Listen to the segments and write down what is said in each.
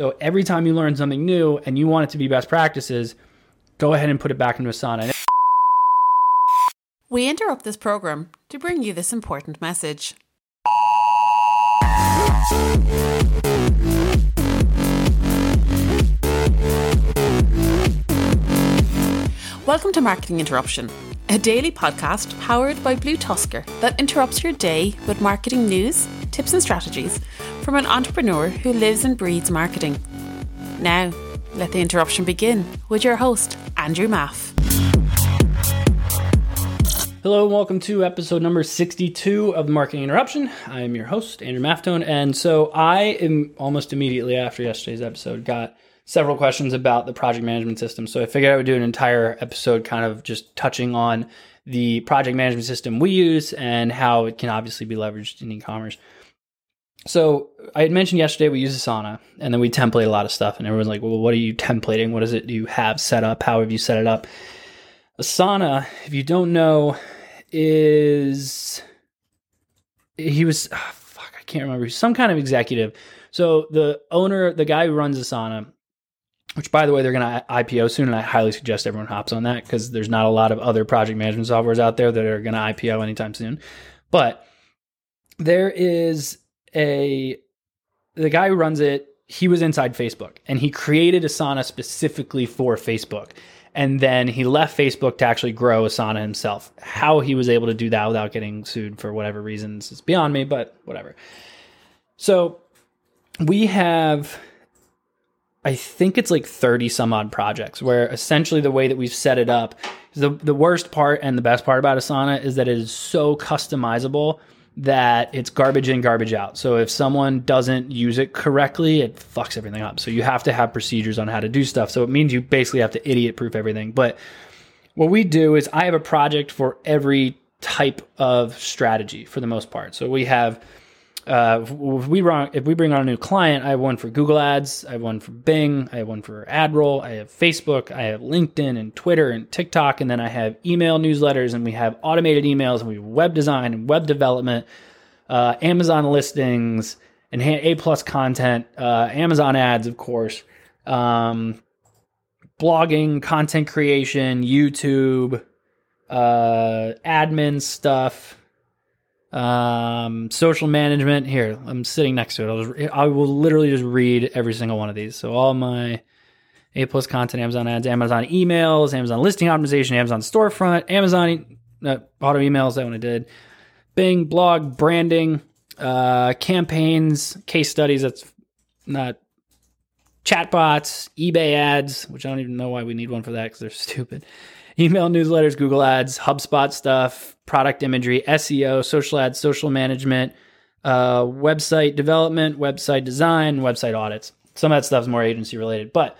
So every time you learn something new and you want it to be best practices, go ahead and put it back into Asana. We interrupt this program to bring you this important message. Welcome to Marketing Interruption, a daily podcast powered by BlueTuskr that interrupts your day with marketing news, tips and strategies from an entrepreneur who lives and breathes marketing. Now, let the interruption begin with your host, Andrew Maftone. Hello and welcome to episode number 62 of Marketing Interruption. I am your host, Andrew Maftone, and so I am almost immediately after yesterday's episode got several questions about the project management system. So I figured I would do an entire episode kind of just touching on the project management system we use and how it can obviously be leveraged in e-commerce. So I had mentioned yesterday we use Asana, and then we template a lot of stuff, and everyone's like, well, what are you templating? What is it you have set up? How have you set it up? Asana, if you don't know, I can't remember. He was some kind of executive. So the owner, the guy who runs Asana, which by the way, they're going to IPO soon. And I highly suggest everyone hops on that because there's not a lot of other project management softwares out there that are going to IPO anytime soon. But there is the guy who runs it, he was inside Facebook and he created Asana specifically for Facebook. And then he left Facebook to actually grow Asana himself. How he was able to do that without getting sued for whatever reasons is beyond me, but whatever. So we have, I think it's like 30 some odd projects where essentially the way that we've set it up, the worst part and the best part about Asana is that it is so customizable that it's garbage in, garbage out. So if someone doesn't use it correctly, it fucks everything up. So you have to have procedures on how to do stuff. So it means you basically have to idiot-proof everything. But what we do is I have a project for every type of strategy for the most part. So we have, if we bring on a new client, I have one for Google Ads, I have one for Bing, I have one for AdRoll, I have Facebook, I have LinkedIn and Twitter and TikTok, and then I have email newsletters, and we have automated emails, and we have web design and web development, Amazon listings, and A+ content, Amazon ads, of course, blogging, content creation, YouTube, admin stuff. Social management. Here, I'm sitting next to it. I will literally just read every single one of these. So all my A+ content, Amazon ads, Amazon emails, Amazon listing optimization, Amazon storefront, Amazon auto emails, that one I did, Bing, blog, branding, campaigns, case studies, that's not chatbots, eBay ads, which I don't even know why we need one for that because they're stupid. Email newsletters, Google Ads, HubSpot stuff, product imagery, SEO, social ads, social management, website development, website design, website audits. Some of that stuff is more agency related. But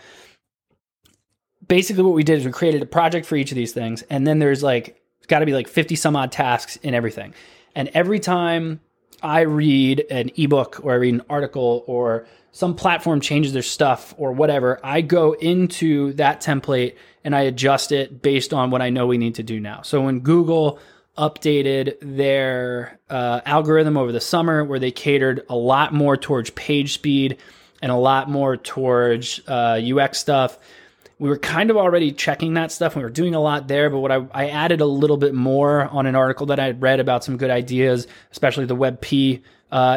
basically what we did is we created a project for each of these things. And then there's like, it's got to be like 50 some odd tasks in everything. And every time I read an ebook or I read an article or some platform changes their stuff or whatever, I go into that template and I adjust it based on what I know we need to do now. So when Google updated their algorithm over the summer where they catered a lot more towards page speed and a lot more towards UX stuff, we were kind of already checking that stuff. We were doing a lot there, but what I added a little bit more on an article that I had read about some good ideas, especially the WebP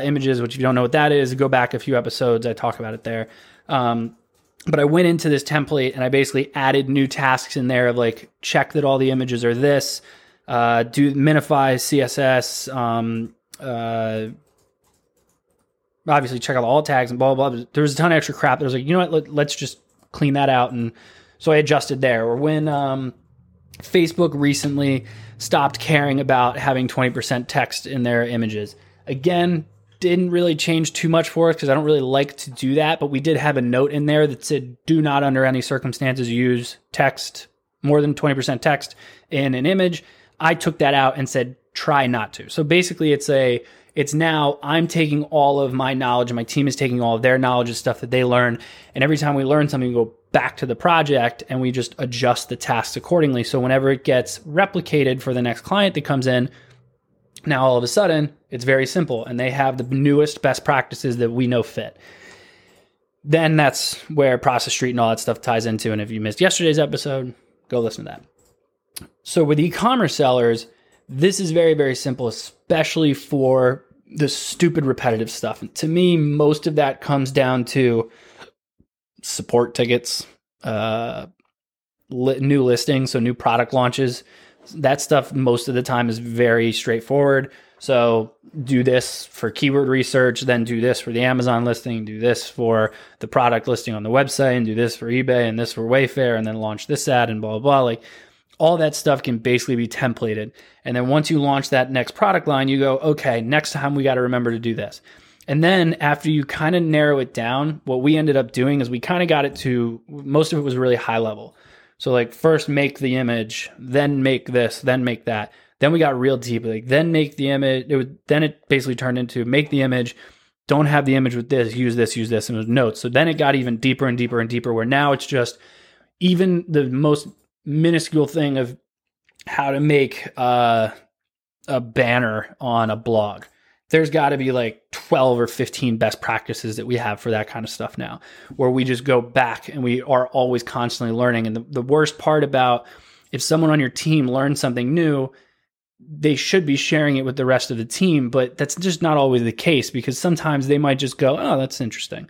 images, which if you don't know what that is, go back a few episodes. I talk about it there. But I went into this template and I basically added new tasks in there of like, check that all the images are this, do minify CSS, obviously check out all tags and blah, blah, blah. There was a ton of extra crap. There was like, you know what, let's just clean that out. And so I adjusted there. Or when Facebook recently stopped caring about having 20% text in their images. Again, didn't really change too much for us because I don't really like to do that. But we did have a note in there that said, do not under any circumstances use text, more than 20% text in an image. I took that out and said, try not to. So basically it's now I'm taking all of my knowledge and my team is taking all of their knowledge and stuff that they learn. And every time we learn something, we go back to the project and we just adjust the tasks accordingly. So whenever it gets replicated for the next client that comes in, now all of a sudden it's very simple and they have the newest best practices that we know fit. then that's where Process Street and all that stuff ties into. And if you missed yesterday's episode, go listen to that. So with e-commerce sellers, this is very, very simple, especially for the stupid repetitive stuff. And to me, most of that comes down to support tickets, new listings, so new product launches. That stuff most of the time is very straightforward. So do this for keyword research, then do this for the Amazon listing, do this for the product listing on the website, and do this for eBay, and this for Wayfair, and then launch this ad, and blah, blah, blah. Like, all that stuff can basically be templated. And then once you launch that next product line, you go, okay, next time we got to remember to do this. And then after you kind of narrow it down, what we ended up doing is we kind of got it to, most of it was really high level. So like first make the image, then make this, then make that. Then we got real deep, like then make the image. Then it basically turned into make the image, don't have the image with this, use this, use this, and it was notes. So then it got even deeper and deeper and deeper, where now it's just even the most minuscule thing of how to make a banner on a blog. There's got to be like 12 or 15 best practices that we have for that kind of stuff now, where we just go back and we are always constantly learning. And the worst part about if someone on your team learns something new, they should be sharing it with the rest of the team, but that's just not always the case, because sometimes they might just go, oh, that's interesting,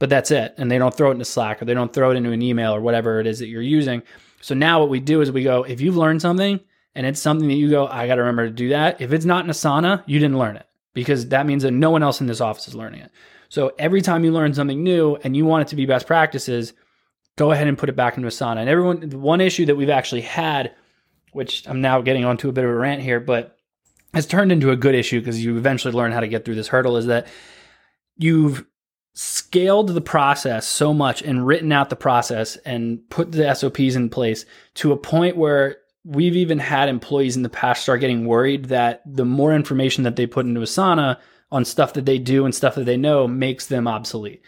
but that's it. And they don't throw it into Slack, or they don't throw it into an email, or whatever it is that you're using. So now what we do is we go, if you've learned something and it's something that you go, I got to remember to do that. If it's not in Asana, you didn't learn it, because that means that no one else in this office is learning it. So every time you learn something new and you want it to be best practices, go ahead and put it back into Asana. And everyone, one issue that we've actually had, which I'm now getting onto a bit of a rant here, but has turned into a good issue because you eventually learn how to get through this hurdle, is that you've scaled the process so much and written out the process and put the SOPs in place to a point where we've even had employees in the past start getting worried that the more information that they put into Asana on stuff that they do and stuff that they know makes them obsolete.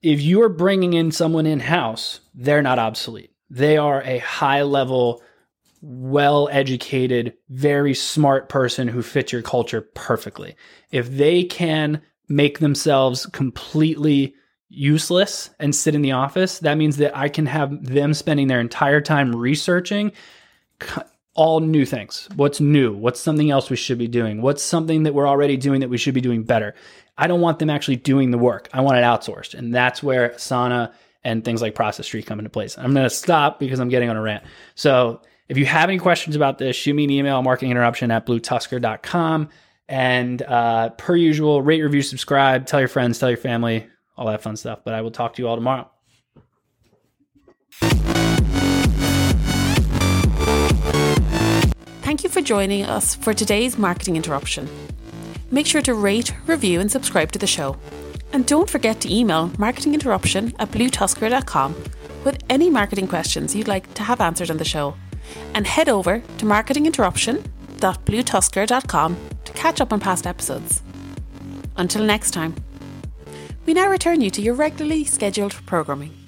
If you are bringing in someone in-house, they're not obsolete. They are a high-level, well-educated, very smart person who fits your culture perfectly. If they can make themselves completely useless and sit in the office, that means that I can have them spending their entire time researching all new things. What's new? What's something else we should be doing? What's something that we're already doing that we should be doing better? I don't want them actually doing the work. I want it outsourced. And that's where Asana and things like Process Street come into place. I'm going to stop because I'm getting on a rant. So if you have any questions about this, shoot me an email, marketinginterruption@bluetuskr.com. And per usual, rate, review, subscribe, tell your friends, tell your family, all that fun stuff. But I will talk to you all tomorrow. Thank you for joining us for today's Marketing Interruption. Make sure to rate, review, and subscribe to the show. And don't forget to email marketinginterruption@bluetuskr.com with any marketing questions you'd like to have answered on the show. And head over to marketinginterruption.bluetuskr.com to catch up on past episodes. Until next time. We now return you to your regularly scheduled programming.